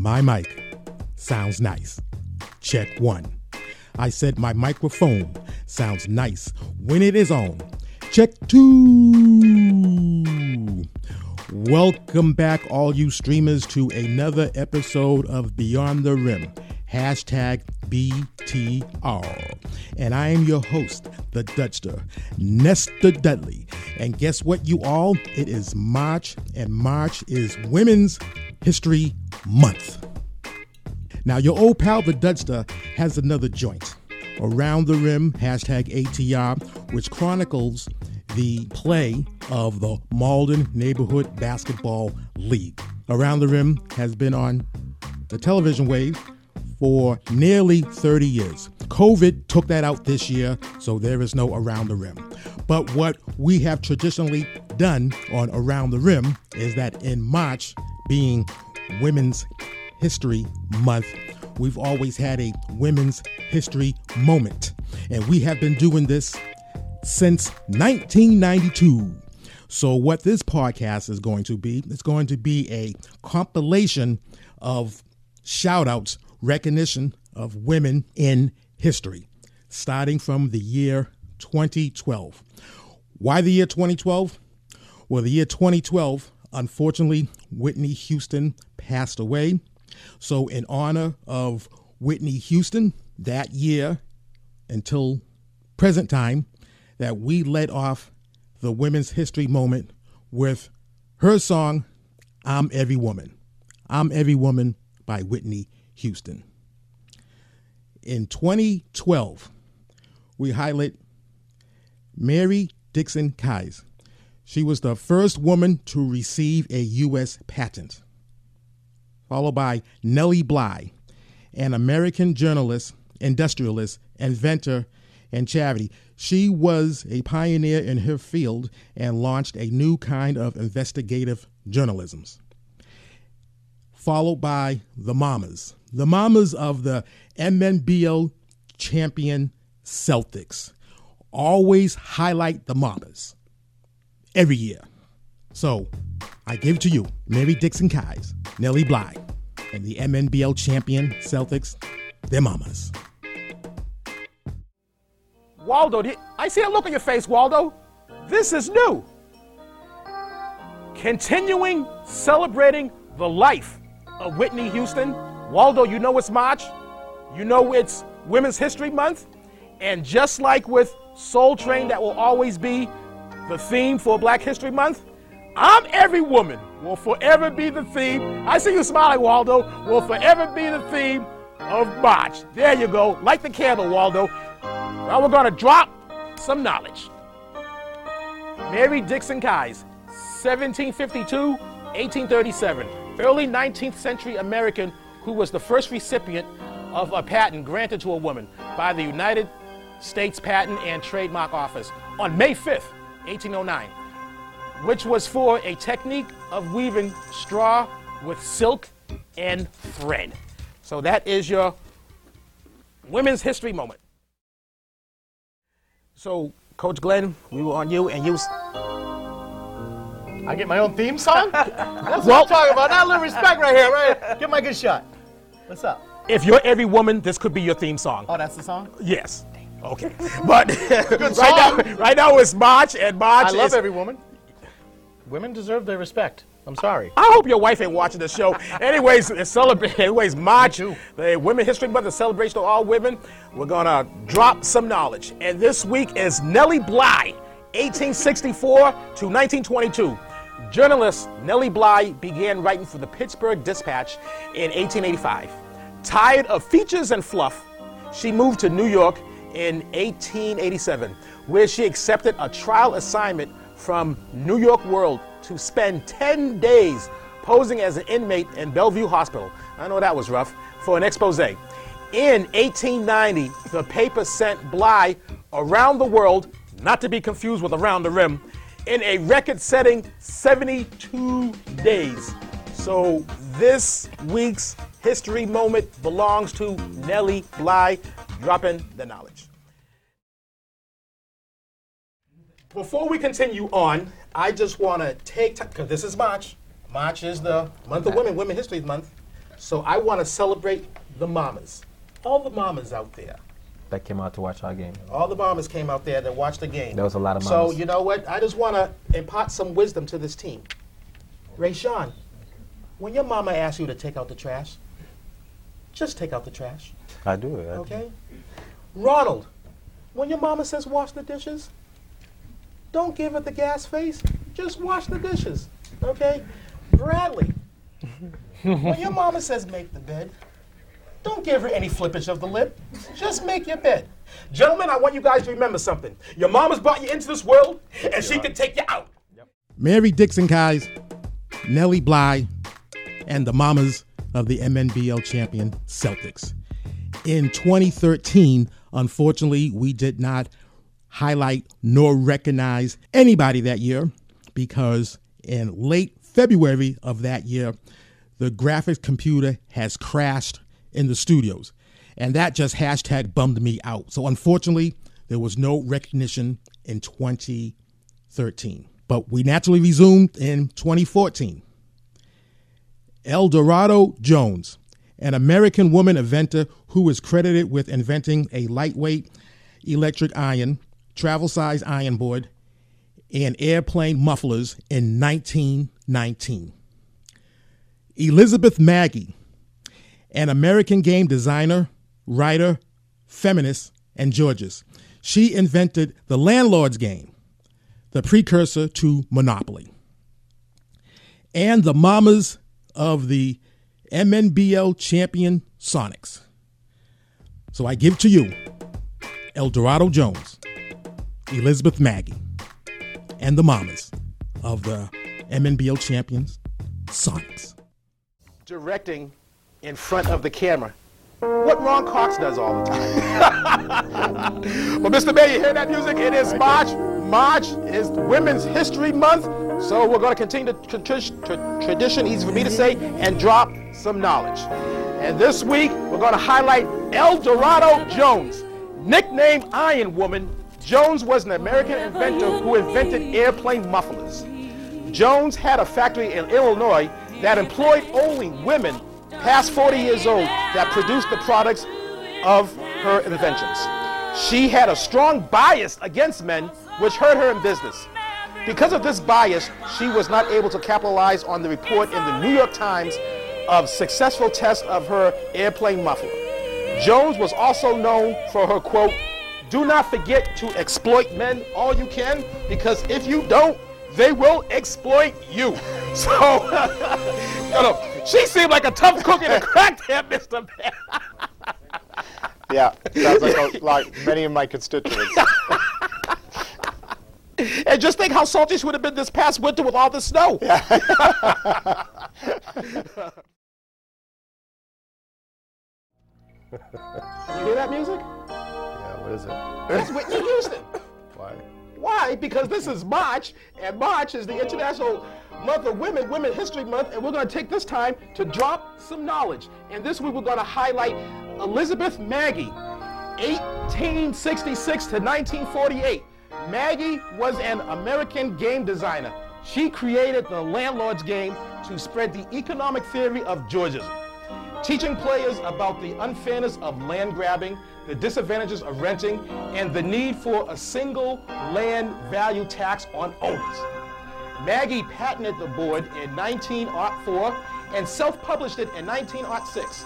My mic sounds nice. Check one. I said my microphone sounds nice when it is on. Check two. Welcome back, all you streamers, to another episode of Beyond the Rim. Hashtag BTR. And I am your host, the Dudster, Nestor Dudley. And guess what, you all? It is March, and March is Women's History Month. Now, your old pal, the Dudster, has another joint, Around the Rim, hashtag ATR, which chronicles the play of the Malden Neighborhood Basketball League. Around the Rim has been on the television wave for nearly 30 years. COVID took that out this year, so there is no Around the Rim. But what we have traditionally done on Around the Rim is that in March, being Women's History Month, we've always had a Women's History Moment. And we have been doing this since 1992. So what this podcast is going to be, it's going to be a compilation of shout-outs, recognition of women in history, starting from the year 2012. Why the year 2012? Well, the year 2012, unfortunately, Whitney Houston passed away. So in honor of Whitney Houston, that year until present time, that we led off the Women's History Moment with her song, I'm Every Woman. I'm Every Woman by Whitney Houston. In 2012, we highlight Mary Dixon Kies. She was the first woman to receive a U.S. patent, followed by Nellie Bly, an American journalist, industrialist, inventor, and charity. She was a pioneer in her field and launched a new kind of investigative journalism, followed by the Mamas. The Mamas of the MNBL champion Celtics. Always highlight the Mamas every year. So I give it to you, Mary Dixon Kies, Nellie Bly, and the MNBL champion Celtics, their Mamas. Waldo, I see a look on your face, Waldo. This is new. Continuing celebrating the life of Whitney Houston. Waldo, you know it's March, you know it's Women's History Month, and just like with Soul Train, that will always be the theme for Black History Month, I'm Every Woman will forever be the theme. I see you smiling, Waldo. Will forever be the theme of March. There you go. Light the candle, Waldo. Now we're going to drop some knowledge. Mary Dixon Kies, 1752, 1837, early 19th century American who was the first recipient of a patent granted to a woman by the United States Patent and Trademark Office on May 5th, 1809, which was for a technique of weaving straw with silk and thread. So that is your Women's History Moment. So, Coach Glenn, we were on you, and you... I get my own theme song? That's what I'm talking about. Not a little respect right here, right? Give my good shot. What's up? If you're every woman, this could be your theme song. Oh, that's the song? Yes. Dang. Okay. But right now it's March, and March is... I love every woman. Women deserve their respect. I'm sorry. I hope your wife ain't watching the show. Anyways, March, the Women's History Month, the celebration of all women. We're going to drop some knowledge. And this week is Nellie Bly, 1864 to 1922. Journalist Nellie Bly began writing for the Pittsburgh Dispatch in 1885. Tired of features and fluff, she moved to New York in 1887, where she accepted a trial assignment from New York World to spend 10 days posing as an inmate in Bellevue Hospital. I know that was rough, for an expose. In 1890, the paper sent Bly around the world, not to be confused with Around the Rim, in a record-setting 72 days. So this week's history moment belongs to Nellie Bly, dropping the knowledge. Before we continue on, I just want to take time, because this is March. March is the month of women, Women's History Month. So I want to celebrate the mamas, all the mamas out there that came out to watch our game. All the mamas came out there that watched the game. There was a lot of mamas. So you know what? I just want to impart some wisdom to this team. Rayshawn, when your mama asks you to take out the trash, just take out the trash. I do. Okay. Ronald, when your mama says wash the dishes, don't give it the gas face. Just wash the dishes. Okay. Bradley, when your mama says make the bed, don't give her any flippage of the lip. Just make your bed. Gentlemen, I want you guys to remember something. Your mama's brought you into this world, and she can take you out. Yep. Mary Dixon Kies, Nellie Bly, and the mamas of the MNBL champion Celtics. In 2013, unfortunately, we did not highlight nor recognize anybody that year because in late February of that year, the graphics computer has crashed in the studios, and that just hashtag bummed me out. So unfortunately, there was no recognition in 2013, but we naturally resumed in 2014. El Dorado Jones, an American woman inventor who is credited with inventing a lightweight electric iron, travel-size iron board, and airplane mufflers in 1919. Elizabeth Maggie, an American game designer, writer, feminist, and Georgist. She invented the Landlord's Game, the precursor to Monopoly. And the mamas of the MNBL champion Sonics. So I give to you El Dorado Jones, Elizabeth Maggie, and the mamas of the MNBL champions Sonics. Directing in front of the camera. What Ron Cox does all the time. Well, Mr. Mayor, you hear that music? It is March. March is Women's History Month. So we're going to continue the tradition, easy for me to say, and drop some knowledge. And this week, we're going to highlight El Dorado Jones. Nicknamed Iron Woman, Jones was an American inventor who invented airplane mufflers. Jones had a factory in Illinois that employed only women past 40 years old that produced the products of her inventions. She had a strong bias against men, which hurt her in business. Because of this bias, she was not able to capitalize on the report in the New York Times of successful tests of her airplane muffler. Jones was also known for her quote, "Do not forget to exploit men all you can, because if you don't, they will exploit you." So, she seemed like a tough cookie to crack there, Mr. Bear. Yeah, sounds like many of my constituents. And just think how salty she would have been this past winter with all the snow. Yeah. You hear that music? Yeah, what is it? It's Whitney Houston. Why? Why? Because this is March, and March is the International Month of Women, Women's History Month, and we're going to take this time to drop some knowledge. And this week we're going to highlight Elizabeth Maggie, 1866 to 1948. Maggie was an American game designer. She created the Landlord's Game to spread the economic theory of Georgism, teaching players about the unfairness of land grabbing, the disadvantages of renting, and the need for a single land value tax on owners. Maggie patented the board in 1904 and self-published it in 1906.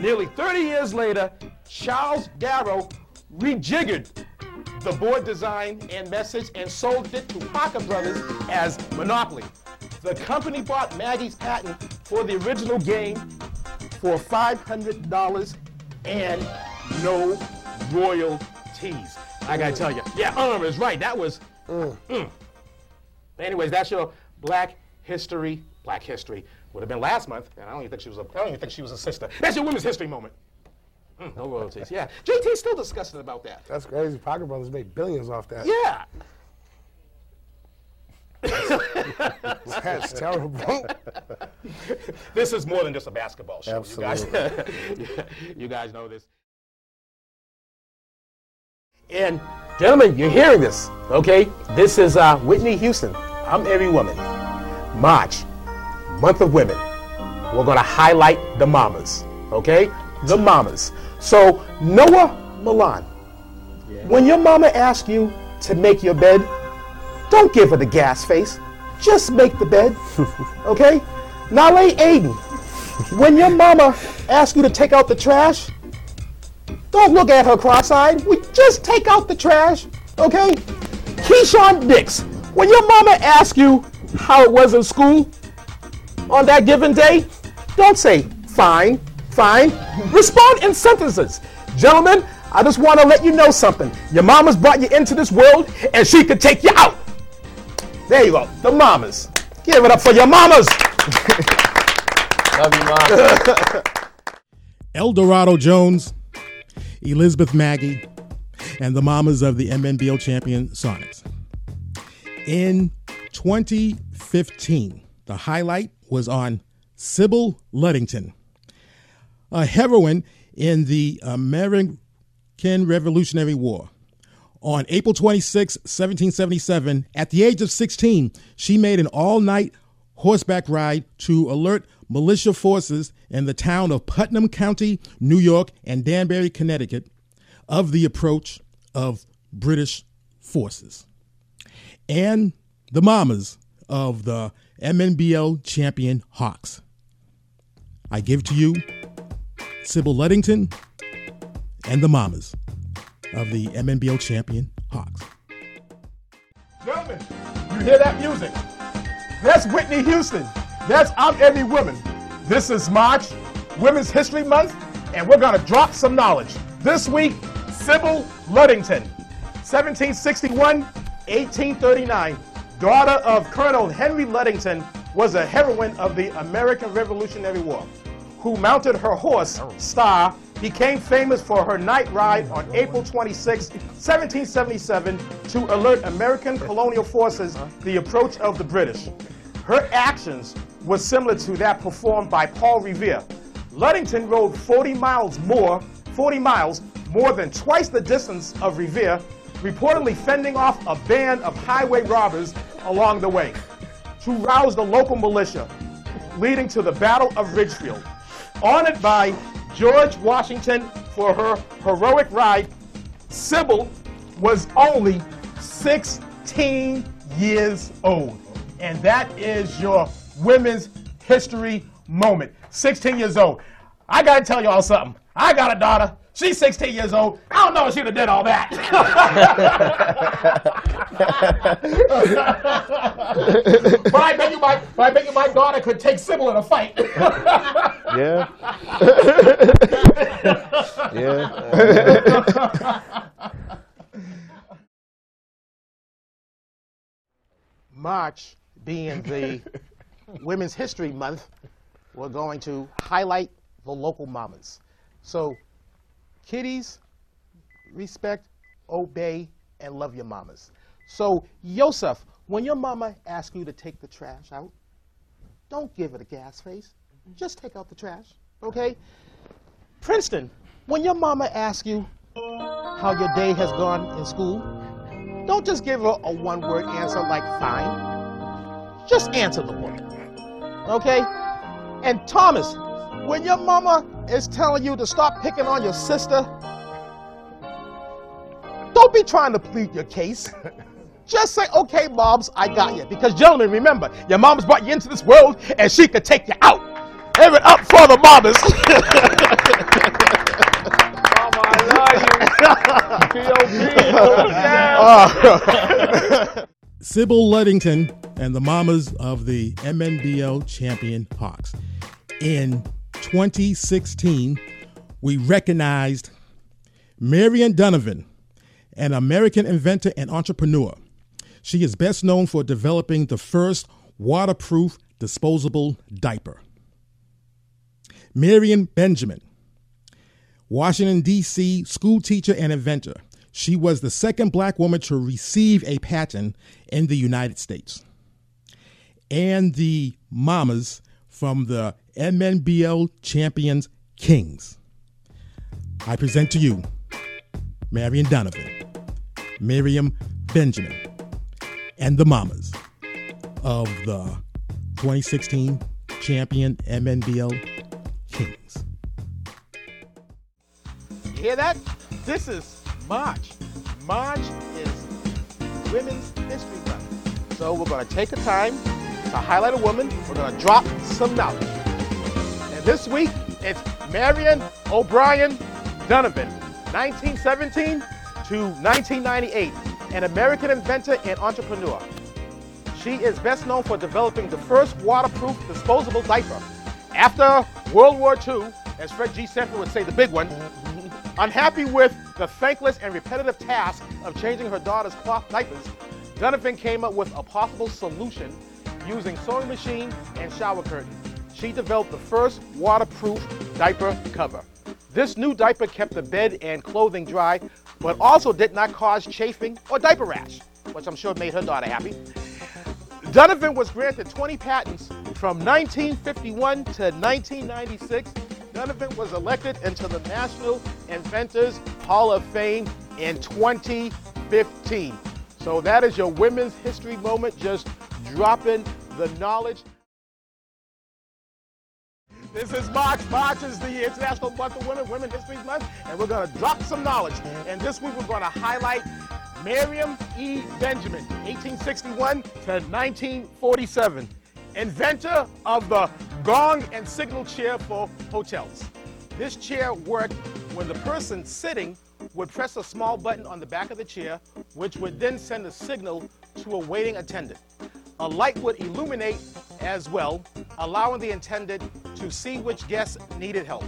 Nearly 30 years later, Charles Darrow rejiggered the board design and message and sold it to Parker Brothers as Monopoly. The company bought Maggie's patent for the original game for $500 and no royalties. I gotta tell you, yeah, Irma is right. That was. Anyways, that's your Black History. Black History would have been last month, and I don't even think she was a. I don't even think she was a sister. That's your Women's History moment. No royalties. Yeah, JT's still discussing about that. That's crazy. Parker Brothers made billions off that. Yeah. That's terrible. This is more than just a basketball show. Absolutely. You guys know this. And gentlemen, you're hearing this, okay? This is Whitney Houston. I'm Every Woman. March, Month of Women, We're going to highlight the mamas, okay? The mamas. So, Noah Milan, when your mama asks you to make your bed, don't give her the gas face. Just make the bed, okay? Nale Aiden, when your mama asks you to take out the trash, don't look at her cross-eyed. We just take out the trash, okay? Keyshawn Dix, when your mama asks you how it was in school on that given day, don't say, fine, fine. Respond in sentences. Gentlemen, I just want to let you know something. Your mama's brought you into this world, and she could take you out. There you go, the mamas. Give it up for your mamas. Love you, mom. El Dorado Jones, Elizabeth Maggie, and the mamas of the MNBL champion Sonics. In 2015, the highlight was on Sybil Ludington, a heroine in the American Revolutionary War. On April 26, 1777, at the age of 16, she made an all-night horseback ride to alert militia forces in the town of Putnam County, New York, and Danbury, Connecticut, of the approach of British forces. And the mamas of the MNBL champion Hawks. I give to you Sybil Ludington and the mamas of the MNBL champion Hawks. Gentlemen, you hear that music? That's Whitney Houston. That's I'm Every Woman. This is March, Women's History Month, and we're going to drop some knowledge. This week, Sybil Ludington, 1761, 1839, daughter of Colonel Henry Ludington, was a heroine of the American Revolutionary War, who mounted her horse, Star, became famous for her night ride on April 26, 1777, to alert American colonial forces the approach of the British. Her actions were similar to that performed by Paul Revere. Ludington rode 40 miles, more than twice the distance of Revere, reportedly fending off a band of highway robbers along the way, to rouse the local militia, leading to the Battle of Ridgefield. Honored by George Washington for her heroic ride, Sybil was only 16 years old. And that is your Women's History Moment. 16 years old. I gotta tell y'all something. I got a daughter. She's 16 years old. I don't know if she'd have did all that. But I bet you my daughter could take Sybil in a fight. Yeah. Yeah. March being the Women's History Month, we're going to highlight the local mamas. So, kiddies, respect, obey, and love your mamas. So, Yosef, when your mama asks you to take the trash out, don't give it a gas face. Just take out the trash, okay? Princeton, when your mama asks you how your day has gone in school, don't just give her a one-word answer like, fine. Just answer the woman, okay? And Thomas, when your mama is telling you to stop picking on your sister, don't be trying to plead your case. Just say, okay, moms, I got you. Because, gentlemen, remember, your mom's brought you into this world, and she could take you out. Give it up for the mamas. Mama, I love you. P.O.B. Put it down. Sybil Ludington and the mamas of the MNBL champion Hawks. In 2016, we recognized Marion Donovan, an American inventor and entrepreneur. She is best known for developing the first waterproof disposable diaper. Miriam Benjamin, Washington, D.C. school teacher and inventor. She was the second black woman to receive a patent in the United States. And the mamas from the MNBL champions Kings. I present to you Marion Donovan, Miriam Benjamin, and the mamas of the 2016 champion MNBL Kings. You hear that? This is March. March is Women's History Month. So we're going to take the time to highlight a woman. We're going to drop some knowledge. And this week, it's Marion O'Brien Donovan, 1917 to 1998, an American inventor and entrepreneur. She is best known for developing the first waterproof disposable diaper. After World War II, as Fred G. Sanford would say, the big one, unhappy with the thankless and repetitive task of changing her daughter's cloth diapers, Donovan came up with a possible solution using sewing machine and shower curtain. She developed the first waterproof diaper cover. This new diaper kept the bed and clothing dry, but also did not cause chafing or diaper rash, which I'm sure made her daughter happy. Donovan was granted 20 patents from 1951 to 1996. Donovan was elected into the National Inventors Hall of Fame in 2015. So that is your Women's History Moment, just dropping the knowledge. This is March. March is the International Month of Women, Women's History Month, and we're going to drop some knowledge. And this week we're going to highlight Miriam E. Benjamin, 1861 to 1947, inventor of the gong and signal chair for hotels. This chair worked when the person sitting would press a small button on the back of the chair, which would then send a signal to a waiting attendant. A light would illuminate as well, allowing the attendant to see which guests needed help.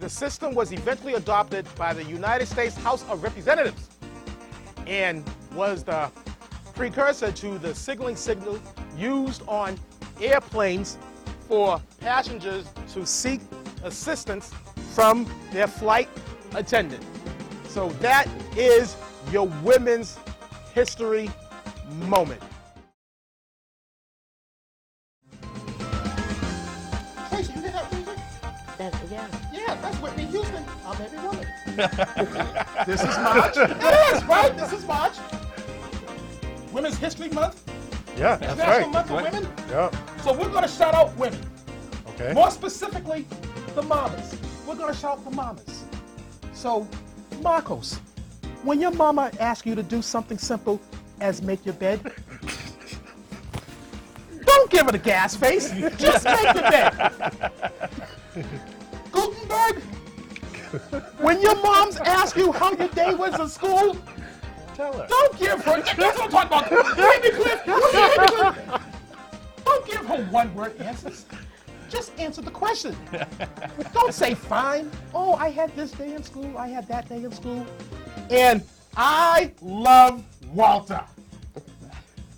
The system was eventually adopted by the United States House of Representatives and was the precursor to the signaling signal used on airplanes for passengers to seek assistance from their flight attendant. So that is your Women's History Moment. Yeah, that's Whitney Houston. I'm every woman. This is March. It is, right? This is March. Women's History Month. Yeah, that's right. National Month of Women. Yeah. So we're going to shout out women. Okay. More specifically, the mamas. We're going to shout out the mamas. So, Marcos, when your mama asks you to do something simple as make your bed, don't give it a gas face. Just make the bed. Gutenberg, when your moms ask you how your day was at school, tell her. Don't give her. That's what I'm talking about. Cliff. Don't give her one-word answers. Just answer the question. Don't say fine. Oh, I had this day in school. I had that day in school. And I love Walter.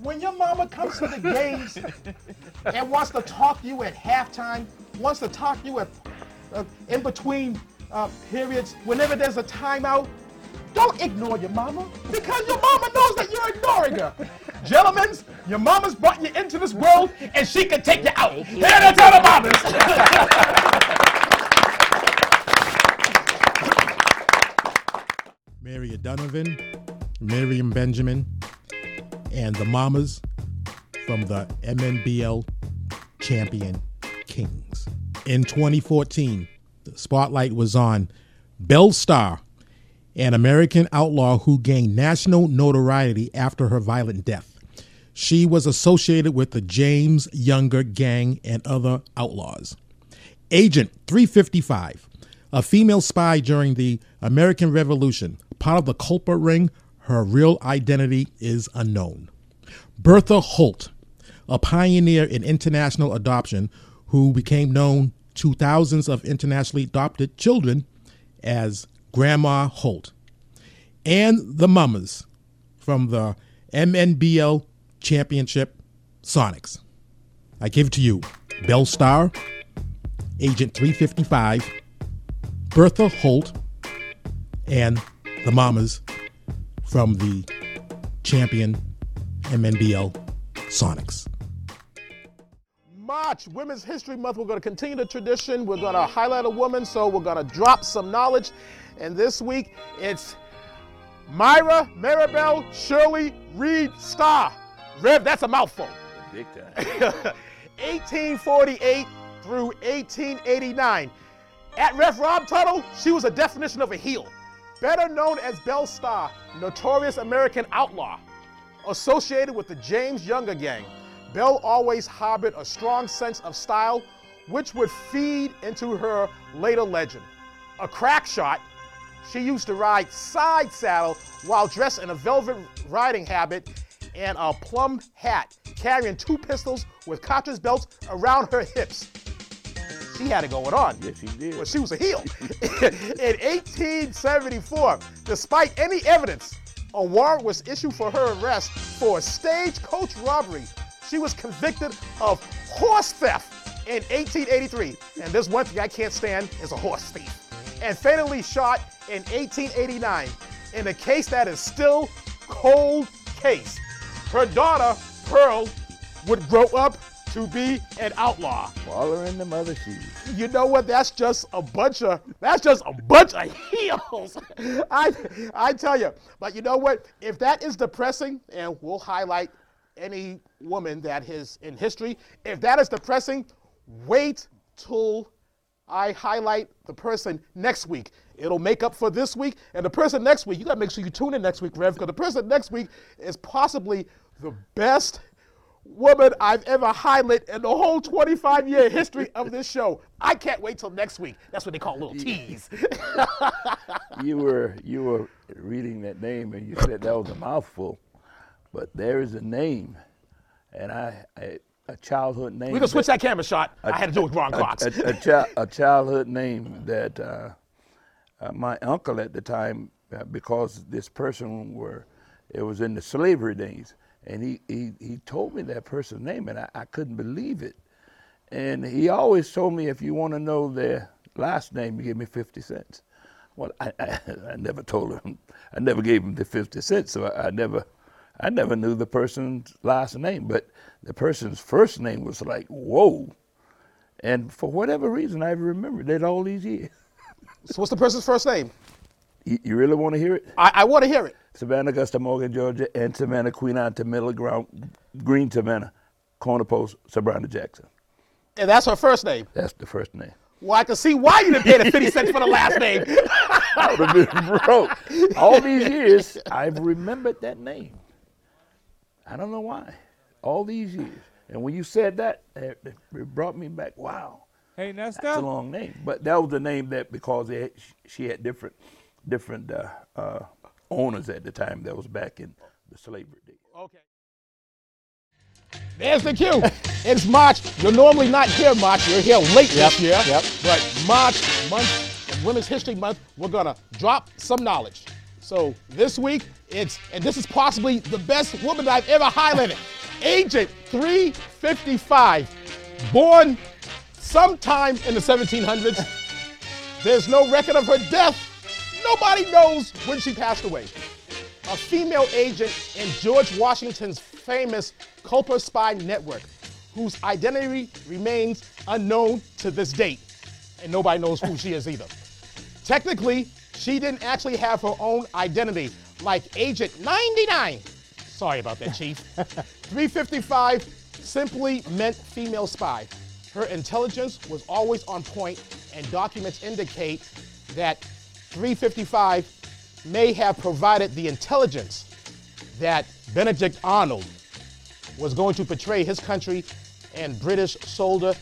When your mama comes to the games and wants to talk to you at halftime, wants to talk to you at, in between periods, whenever there's a timeout, don't ignore your mama, because your mama knows that you're ignoring her. Gentlemen, your mama's brought you into this world, and she can take you out. Hand it to the mamas. Mary Donovan, Miriam Benjamin, and the mamas from the MNBL champion Kings. In 2014, the spotlight was on Belle Starr, an American outlaw who gained national notoriety after her violent death. She was associated with the James Younger gang and other outlaws. Agent 355, a female spy during the American Revolution, part of the Culper Ring. Her real identity is unknown. Bertha Holt, a pioneer in international adoption who became known to thousands of internationally adopted children as Grandma Holt. And the mamas from the MNBL Championship Sonics. I give to you Belle Starr, Agent 355, Bertha Holt, and the mamas from the champion MNBL Sonics. March, Women's History Month. We're going to continue the tradition. We're going to highlight a woman, so we're going to drop some knowledge. And this week, it's Maribel Shirley Reed Starr. Rev, that's a mouthful. Big time. 1848 through 1889. At Rev Rob Tuttle, she was a definition of a heel. Better known as Belle Starr, notorious American outlaw, associated with the James Younger gang, Belle always harbored a strong sense of style, which would feed into her later legend. A crack shot, she used to ride side saddle while dressed in a velvet riding habit and a plum hat, carrying two pistols with copter's belts around her hips. She had it going on. Yes, she did. Well, she was a heel. In 1874, despite any evidence, a warrant was issued for her arrest for a stagecoach robbery. She was convicted of horse theft in 1883. And this one thing I can't stand is a horse thief. And fatally shot in 1889 in a case that is still cold case. Her daughter, Pearl, would grow up to be an outlaw. Following the mother shoes. You know what? That's just a bunch of heels. I tell you. But you know what? If that is depressing, and we'll highlight any woman that is in history, if that is depressing, wait till I highlight the person next week. It'll make up for this week. And the person next week, you gotta make sure you tune in next week, Rev, because the person next week is possibly the best woman I've ever highlighted in the whole 25-year history of this show. I can't wait till next week. That's what they call a little tease. You were reading that name and you said that was a mouthful, but there is a name, and a childhood name. We can switch that camera shot. I had to do with Ron Fox. A childhood name that my uncle at the time, because this person it was in the slavery days, and he told me that person's name, and I couldn't believe it. And he always told me, if you want to know their last name, you give me 50 cents. Well, I never told him. I never gave him the 50 cents, so I never knew the person's last name, but the person's first name was like, whoa. And for whatever reason, I've remembered it all these years. So what's the person's first name? You really want to hear it? I want to hear it. Savannah Augusta Morgan, Georgia, and Savannah Queen Anne Middle Ground, Green Savannah, Corner Post, Sabrina Jackson. And that's her first name? That's the first name. Well, I can see why you didn't pay the 50 cents for the last name. I would have been broke. All these years, I've remembered that name. I don't know why, all these years. And when you said that, it brought me back, wow. Hey, that's a long name. But that was the name that, because she had different owners at the time. That was back in the slavery days. Okay. There's the cue. It's March. You're normally not here, March. You're here late this year. Yep. But March month, Women's History Month, we're gonna drop some knowledge. So this week, this is possibly the best woman I've ever highlighted. Agent 355, born sometime in the 1700s. There's no record of her death. Nobody knows when she passed away. A female agent in George Washington's famous Culper Spy Network, whose identity remains unknown to this date. And nobody knows who she is either. Technically, she didn't actually have her own identity, like Agent 99. Sorry about that, Chief. 355 simply meant female spy. Her intelligence was always on point, and documents indicate that 355 may have provided the intelligence that Benedict Arnold was going to betray his country, and British soldier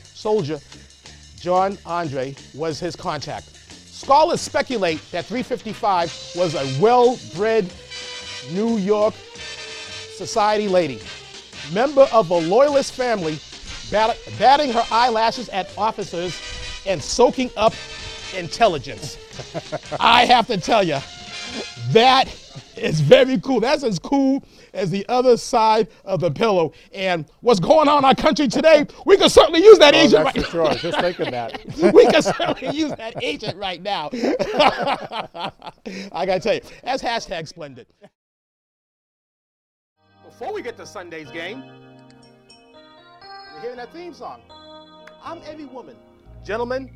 John Andre was his contact. Scholars speculate that 355 was a well-bred New York society lady, member of a loyalist family, batting her eyelashes at officers and soaking up intelligence. I have to tell you, that is very cool. That's as cool as the other side of the pillow. And what's going on in our country today, we can certainly use that agent right now. That's for sure. Just thinking that. We can certainly use that agent right now. I gotta tell you, that's #splendid. Before we get to Sunday's game, we're hearing that theme song. I'm Every Woman. Gentlemen,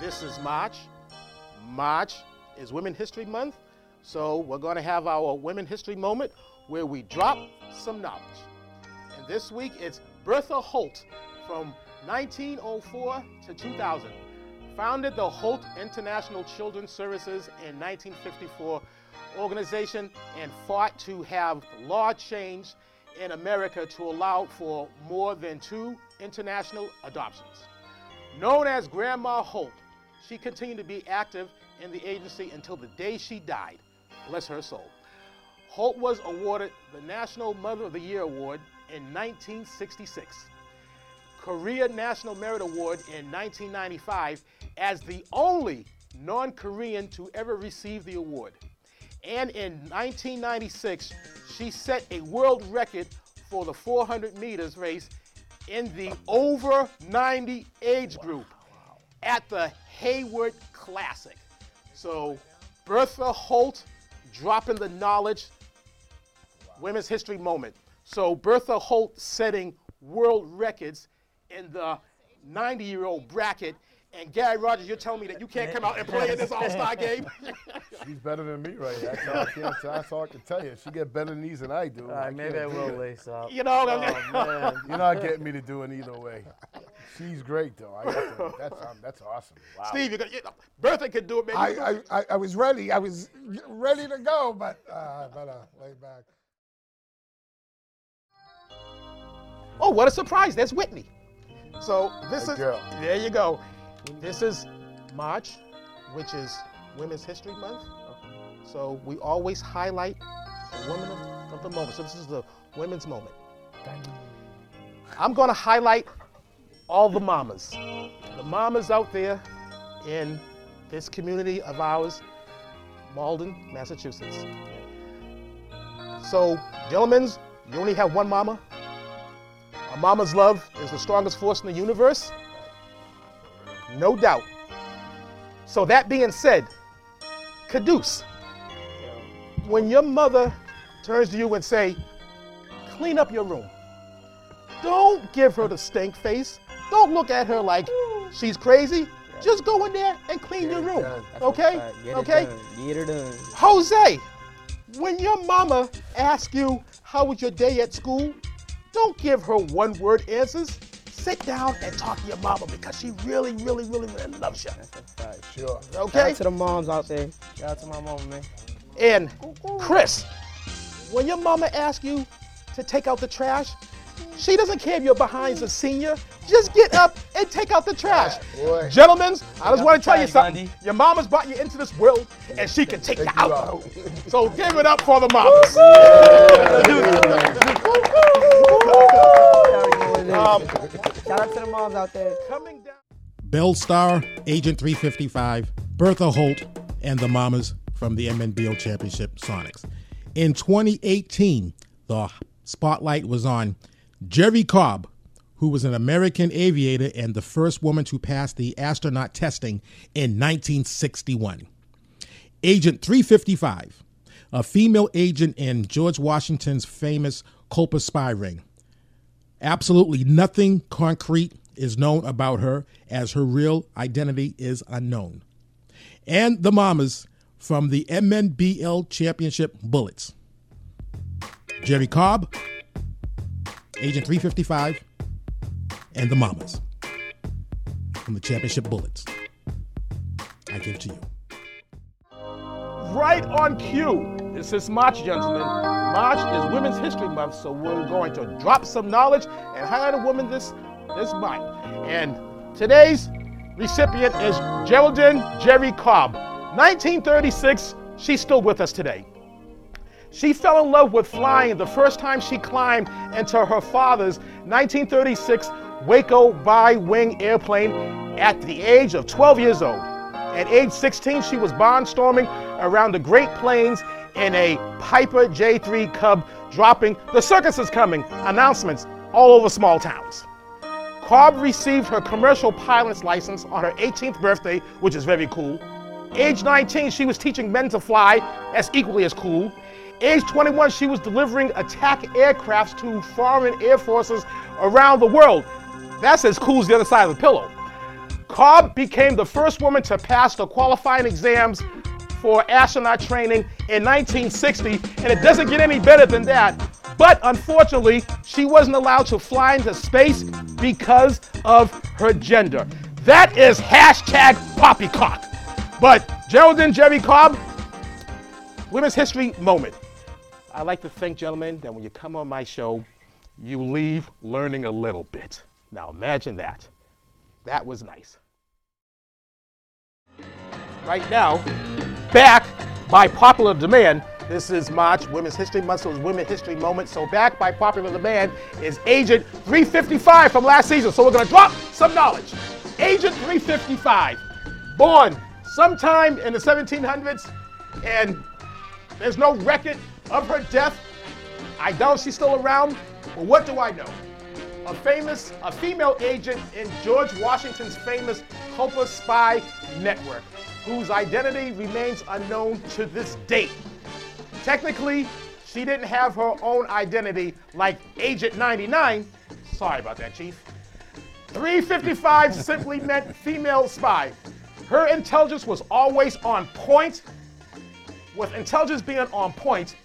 this is March. March is Women's History Month. So we're going to have our Women's History Moment where we drop some knowledge. And this week it's Bertha Holt from 1904 to 2000. Founded the Holt International Children's Services in 1954 organization and fought to have law changed in America to allow for more than 2 international adoptions. Known as Grandma Holt, she continued to be active in the agency until the day she died. Bless her soul. Holt was awarded the National Mother of the Year Award in 1966, Korea National Merit Award in 1995 as the only non-Korean to ever receive the award. And in 1996, she set a world record for the 400 meters race in the over 90 age group at the Hayward Classic. So Bertha Holt dropping the knowledge, Women's History Moment. So Bertha Holt setting world records in the 90-year-old bracket. And Gary Rogers, you're telling me that you can't come out and play in this All-Star game? She's better than me right now. That's all I can tell you. She get better knees than I do. All right, maybe I will lace up. You know what I'm saying? You're not getting me to do it either way. She's great, though. That's awesome. Wow. Steve, Bertha could do it, man. I was ready. I was ready to go, but lay back. Oh, what a surprise. That's Whitney. So this is, there you go. This is March, which is Women's History Month. So we always highlight the women of the moment. So this is the women's moment. I'm going to highlight all the mamas. The mamas out there in this community of ours, Malden, Massachusetts. So, gentlemen, you only have one mama. A mama's love is the strongest force in the universe. No doubt. So that being said, caduce. When your mother turns to you and say, clean up your room, don't give her the stink face. Don't look at her like she's crazy. Just go in there and clean your room, okay? Okay? Get her done. Jose, when your mama asks you, how was your day at school? Don't give her one-word answers. Sit down and talk to your mama because she really, really, really, really loves you. All right, sure. Okay? Shout out to the moms out there. Shout out to my mama, man. And Chris, when your mama asks you to take out the trash, she doesn't care if you're behind a senior. Just get up and take out the trash. Right, gentlemen, I just want to tell you something. Your mama's brought you into this world, and she can take you out. So give it up for the mamas. Shout out to the moms out there. Coming down. Belle Starr, Agent 355, Bertha Holt, and the mamas from the MNBO Championship Sonics. In 2018, the spotlight was on Jerry Cobb, who was an American aviator and the first woman to pass the astronaut testing in 1961. Agent 355, a female agent in George Washington's famous Culper spy ring. Absolutely nothing concrete is known about her, as her real identity is unknown. And the mamas from the MNBL Championship Bullets. Jerry Cobb, Agent 355, and the mamas from the Championship Bullets. I give to you. Right on cue. This is March, gentlemen. March is Women's History Month, so we're going to drop some knowledge and highlight a woman this month. And today's recipient is Geraldine Jerry Cobb. 1936, she's still with us today. She fell in love with flying the first time she climbed into her father's 1936 Waco bi-wing airplane at the age of 12 years old. At age 16, she was barnstorming around the Great Plains in a Piper J3 Cub, dropping "The circus is coming" announcements all over small towns. Cobb received her commercial pilot's license on her 18th birthday, which is very cool. Age 19, she was teaching men to fly, that's equally as cool. Age 21, she was delivering attack aircrafts to foreign air forces around the world. That's as cool as the other side of the pillow. Cobb became the first woman to pass the qualifying exams for astronaut training in 1960, and it doesn't get any better than that. But unfortunately, she wasn't allowed to fly into space because of her gender. That is hashtag poppycock. But Geraldine Jerry Cobb, Women's History Moment. I like to think, gentlemen, that when you come on my show, you leave learning a little bit. Now imagine that. That was nice. Right now, back by popular demand, this is March, Women's History Month, so it's Women's History Moment. So back by popular demand is Agent 355 from last season. So we're going to drop some knowledge. Agent 355, born sometime in the 1700s, and there's no record of her death. I doubt she's still around, but what do I know? A female agent in George Washington's famous Culper Spy Network, whose identity remains unknown to this date. Technically, she didn't have her own identity like Agent 99. Sorry about that, Chief. 355 simply meant female spy. Her intelligence was always on point. With intelligence being on point,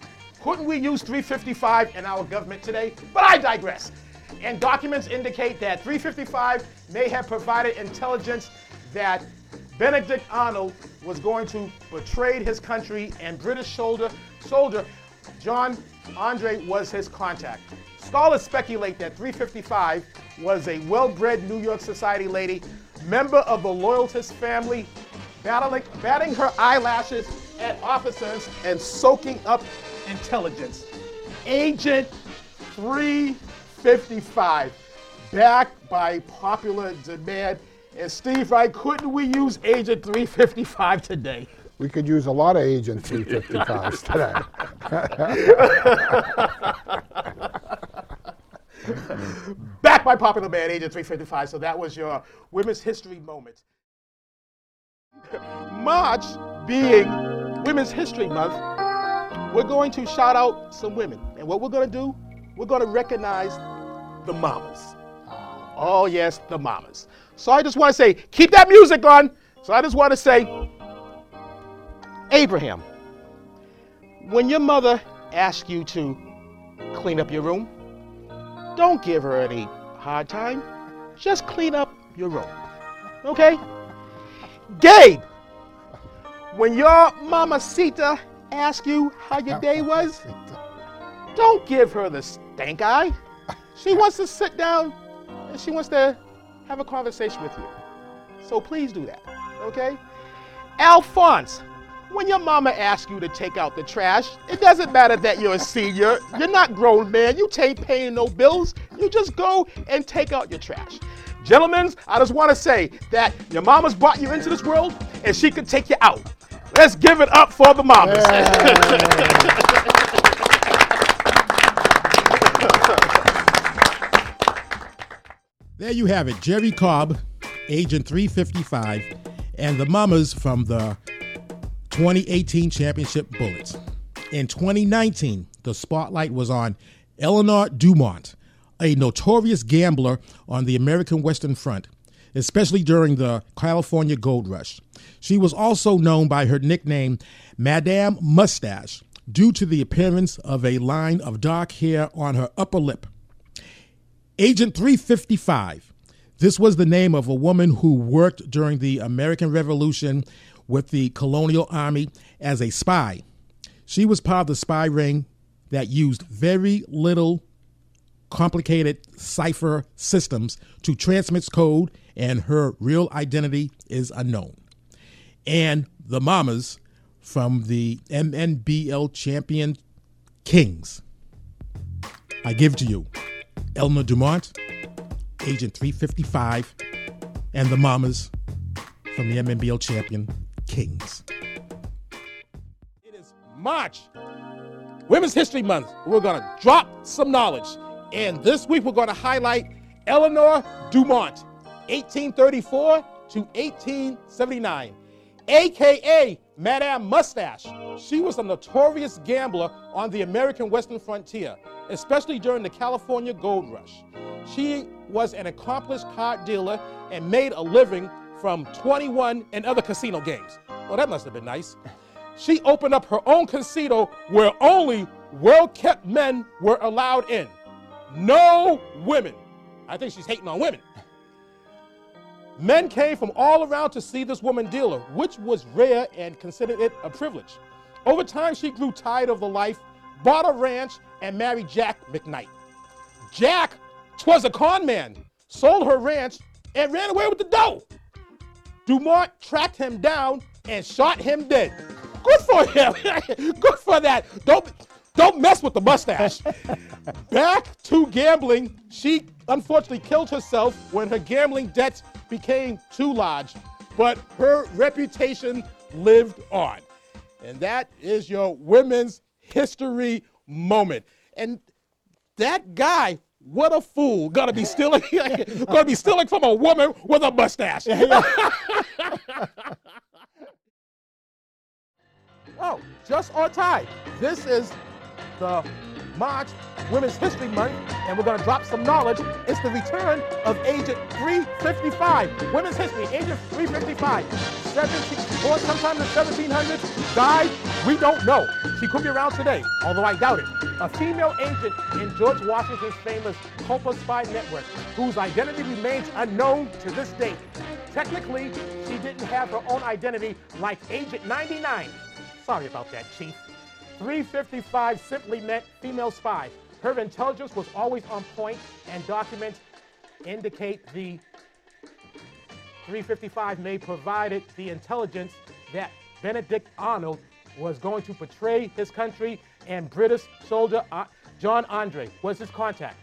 couldn't we use 355 in our government today? But I digress. And documents indicate that 355 may have provided intelligence that Benedict Arnold was going to betray his country, and British soldier John Andre was his contact. Scholars speculate that 355 was a well-bred New York society lady, member of the Loyalist family, batting her eyelashes at officers and soaking up intelligence. Agent 355, back by popular demand. And Steve, right, couldn't we use Agent 355 today? We could use a lot of Agent 355s today. Back by popular demand, Agent 355. So that was your Women's History Moment. March being Women's History Month, we're going to shout out some women. And what we're going to do, we're going to recognize the mamas. Oh, yes, the mamas. So I just want to say, keep that music on. So I just want to say, Abraham, when your mother asks you to clean up your room, don't give her any hard time. Just clean up your room, okay? Gabe, when your mamacita asks you how your day was, don't give her the stank eye. She wants to sit down and she wants to have a conversation with you. So please do that, okay? Alphonse, when your mama asks you to take out the trash, it doesn't matter that you're a senior. You're not grown man. You ain't paying no bills. You just go and take out your trash. Gentlemen, I just want to say that your mama's brought you into this world and she can take you out. Let's give it up for the mamas. Yeah. There you have it, Jerry Cobb, Agent 355, and the mamas from the 2018 Championship Bullets. In 2019, the spotlight was on Eleanor Dumont, a notorious gambler on the American Western Front, especially during the California Gold Rush. She was also known by her nickname, Madame Mustache, due to the appearance of a line of dark hair on her upper lip. Agent 355. This was the name of a woman who worked during the American Revolution with the colonial army as a spy. She was part of the spy ring that used very little complicated cipher systems to transmit code, and her real identity is unknown. And the mamas from the MNBL champion Kings. I give to you Eleanor Dumont, Agent 355, and the mamas from the MNBL champion, Kings. It is March, Women's History Month. We're going to drop some knowledge. And this week we're going to highlight Eleanor Dumont, 1834 to 1879, a.k.a. Madame Mustache. She was a notorious gambler on the American Western frontier, especially during the California Gold Rush. She was an accomplished card dealer and made a living from 21 and other casino games. Well, that must have been nice. She opened up her own casino where only well-kept men were allowed in. No women. I think she's hating on women. Men came from all around to see this woman dealer, which was rare and considered it a privilege. Over time, she grew tired of the life, bought a ranch, and married Jack McKnight. Jack was a con man, sold her ranch, and ran away with the dough. Dumont tracked him down and shot him dead. Good for him. Good for that. Don't mess with the mustache. Back to gambling. She unfortunately killed herself when her gambling debts became too large, but her reputation lived on. And that is your Women's History moment. And that guy, what a fool, gonna be stealing from a woman with a mustache. Oh, just on time. This is the March Women's History Month, and we're gonna drop some knowledge. It's the return of Agent 355. Women's history, Agent 355. Or sometime in the 1700s, died, we don't know. She could be around today, although I doubt it. A female agent in George Washington's famous Culper Spy Network, whose identity remains unknown to this date. Technically, she didn't have her own identity like Agent 99. Sorry about that, Chief. 355 simply meant female spy. Her intelligence was always on point, and documents indicate the 355 may provided the intelligence that Benedict Arnold was going to betray his country, and British soldier John Andre was his contact.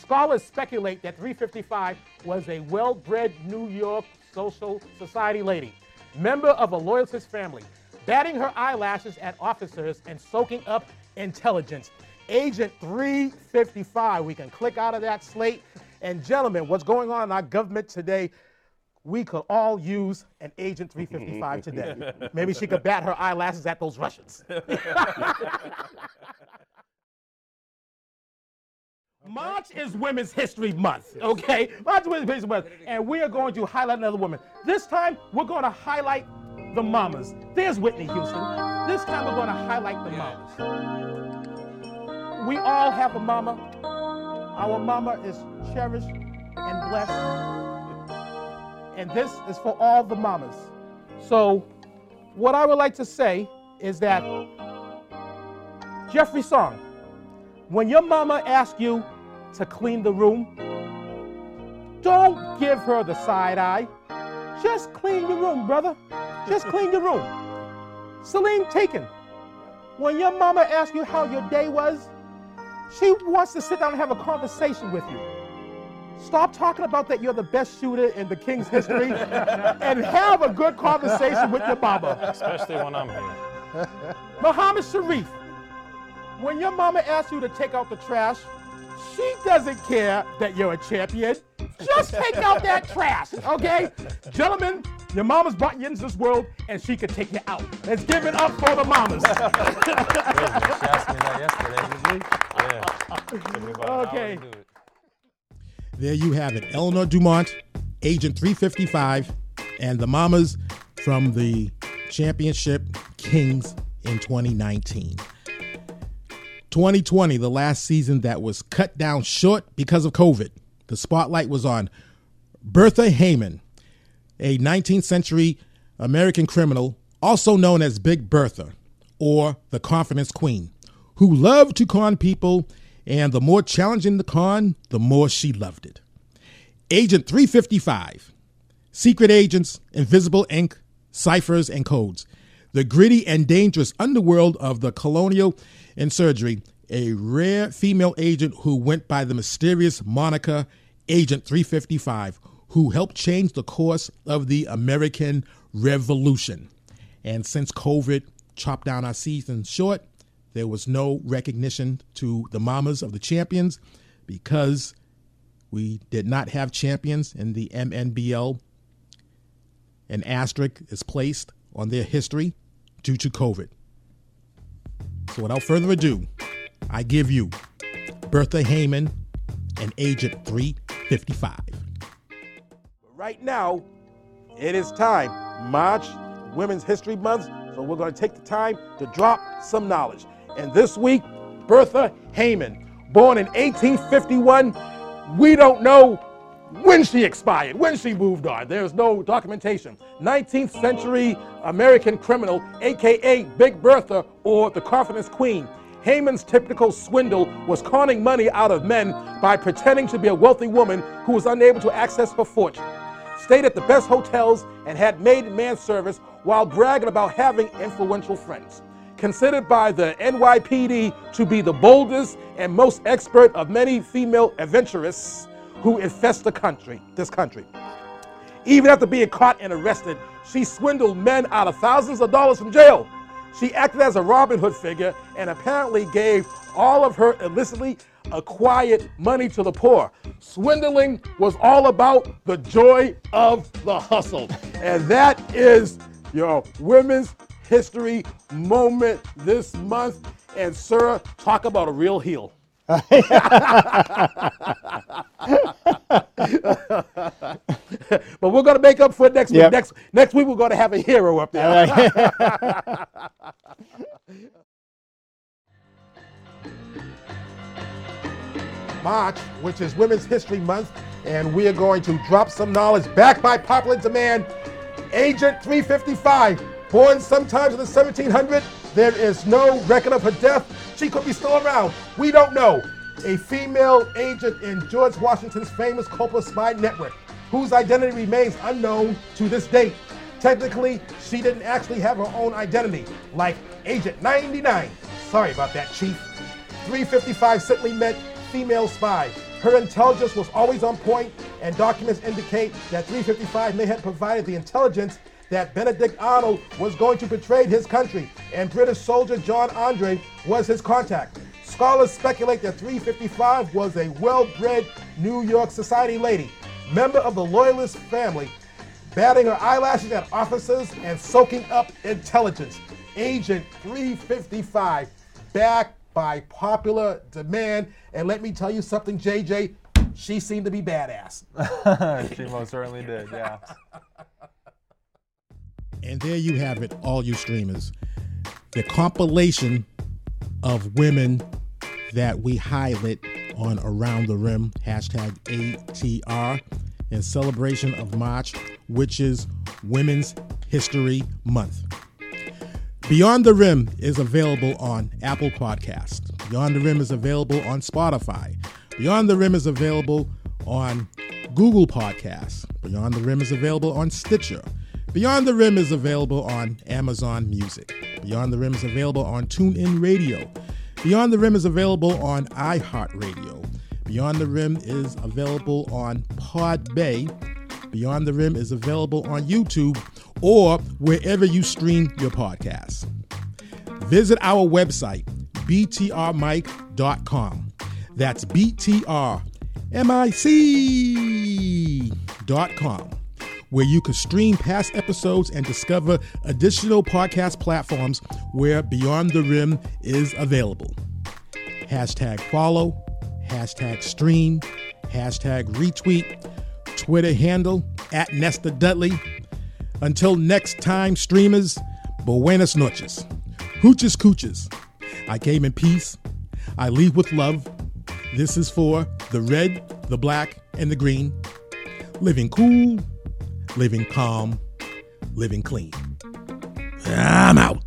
Scholars speculate that 355 was a well-bred New York social society lady, member of a loyalist family, batting her eyelashes at officers and soaking up intelligence. Agent 355, we can click out of that slate. And gentlemen, what's going on in our government today, we could all use an Agent 355 today. Maybe she could bat her eyelashes at those Russians. March is Women's History Month, okay? March is Women's History Month, and we are going to highlight another woman. This time, we're going to highlight the mamas. There's Whitney Houston. This time we're going to highlight the mamas. We all have a mama. Our mama is cherished and blessed. And this is for all the mamas. So what I would like to say is that Jeffrey Song, when your mama asks you to clean the room, don't give her the side eye. Just clean your room, brother. Just clean your room. Celine Taken, when your mama asks you how your day was, she wants to sit down and have a conversation with you. Stop talking about that you're the best shooter in the King's history and have a good conversation with your mama. Especially when I'm here. Muhammad Sharif, when your mama asks you to take out the trash, she doesn't care that you're a champion. Just take out that trash, okay? Gentlemen, your mama's brought you into this world, and she could take you out. Let's give it up for the mamas. She asked me that yesterday, didn't she? Yeah. Okay. There you have it. Eleanor Dumont, Agent 355, and the mamas from the championship Kings in 2019. 2020, the last season that was cut down short because of COVID. The spotlight was on Bertha Heyman, a 19th century American criminal, also known as Big Bertha, or the Confidence Queen, who loved to con people, and the more challenging the con, the more she loved it. Agent 355, secret agents, invisible ink, ciphers, and codes, the gritty and dangerous underworld of the colonial insurgery. A rare female agent who went by the mysterious moniker Agent 355, who helped change the course of the American Revolution. And since COVID chopped down our season short, there was no recognition to the mamas of the champions because we did not have champions in the MNBL. An asterisk is placed on their history due to COVID. So without further ado, I give you Bertha Heyman and Agent 355. Right now, it is time. March, Women's History Month, so we're going to take the time to drop some knowledge. And this week, Bertha Heyman, born in 1851. We don't know when she expired, when she moved on. There's no documentation. 19th century American criminal, AKA Big Bertha or the Confidence Queen. Heyman's typical swindle was conning money out of men by pretending to be a wealthy woman who was unable to access her fortune, stayed at the best hotels, and had maid man service while bragging about having influential friends. Considered by the NYPD to be the boldest and most expert of many female adventurists who infest the country, this country. Even after being caught and arrested, she swindled men out of thousands of dollars from jail. She acted as a Robin Hood figure and apparently gave all of her illicitly acquired money to the poor. Swindling was all about the joy of the hustle. And that is your Women's History Moment this month. And sir, talk about a real heel. But we're going to make up for it next week. Next week we're going to have a hero up there. March, which is Women's History Month, and we are going to drop some knowledge back by popular demand. Agent 355, born sometime in the 1700s. There is no record of her death. She could be still around. We don't know. A female agent in George Washington's famous Culper Spy Network, whose identity remains unknown to this date. Technically, she didn't actually have her own identity, like Agent 99. Sorry about that, Chief. 355 simply meant female spy. Her intelligence was always on point, and documents indicate that 355 may have provided the intelligence that Benedict Arnold was going to betray his country, and British soldier John Andre was his contact. Scholars speculate that 355 was a well-bred New York society lady, member of the Loyalist family, batting her eyelashes at officers and soaking up intelligence. Agent 355, back by popular demand. And let me tell you something, JJ, she seemed to be badass. She most certainly did, yeah. And there you have it, all you streamers. The compilation of women that we highlight on Around the Rim, hashtag ATR, in celebration of March, which is Women's History Month. Beyond the Rim is available on Apple Podcasts. Beyond the Rim is available on Spotify. Beyond the Rim is available on Google Podcasts. Beyond the Rim is available on Stitcher. Beyond the Rim is available on Amazon Music. Beyond the Rim is available on TuneIn Radio. Beyond the Rim is available on iHeartRadio. Beyond the Rim is available on Podbay. Beyond the Rim is available on YouTube or wherever you stream your podcasts. Visit our website, btrmic.com. That's btrmic.com. where you can stream past episodes and discover additional podcast platforms where Beyond the Rim is available. Hashtag follow, hashtag stream, hashtag retweet, Twitter handle at Nestor Dudley. Until next time, streamers, buenas noches. Hooches cooches. I came in peace. I leave with love. This is for the red, the black, and the green. Living cool. Living calm, living clean. I'm out.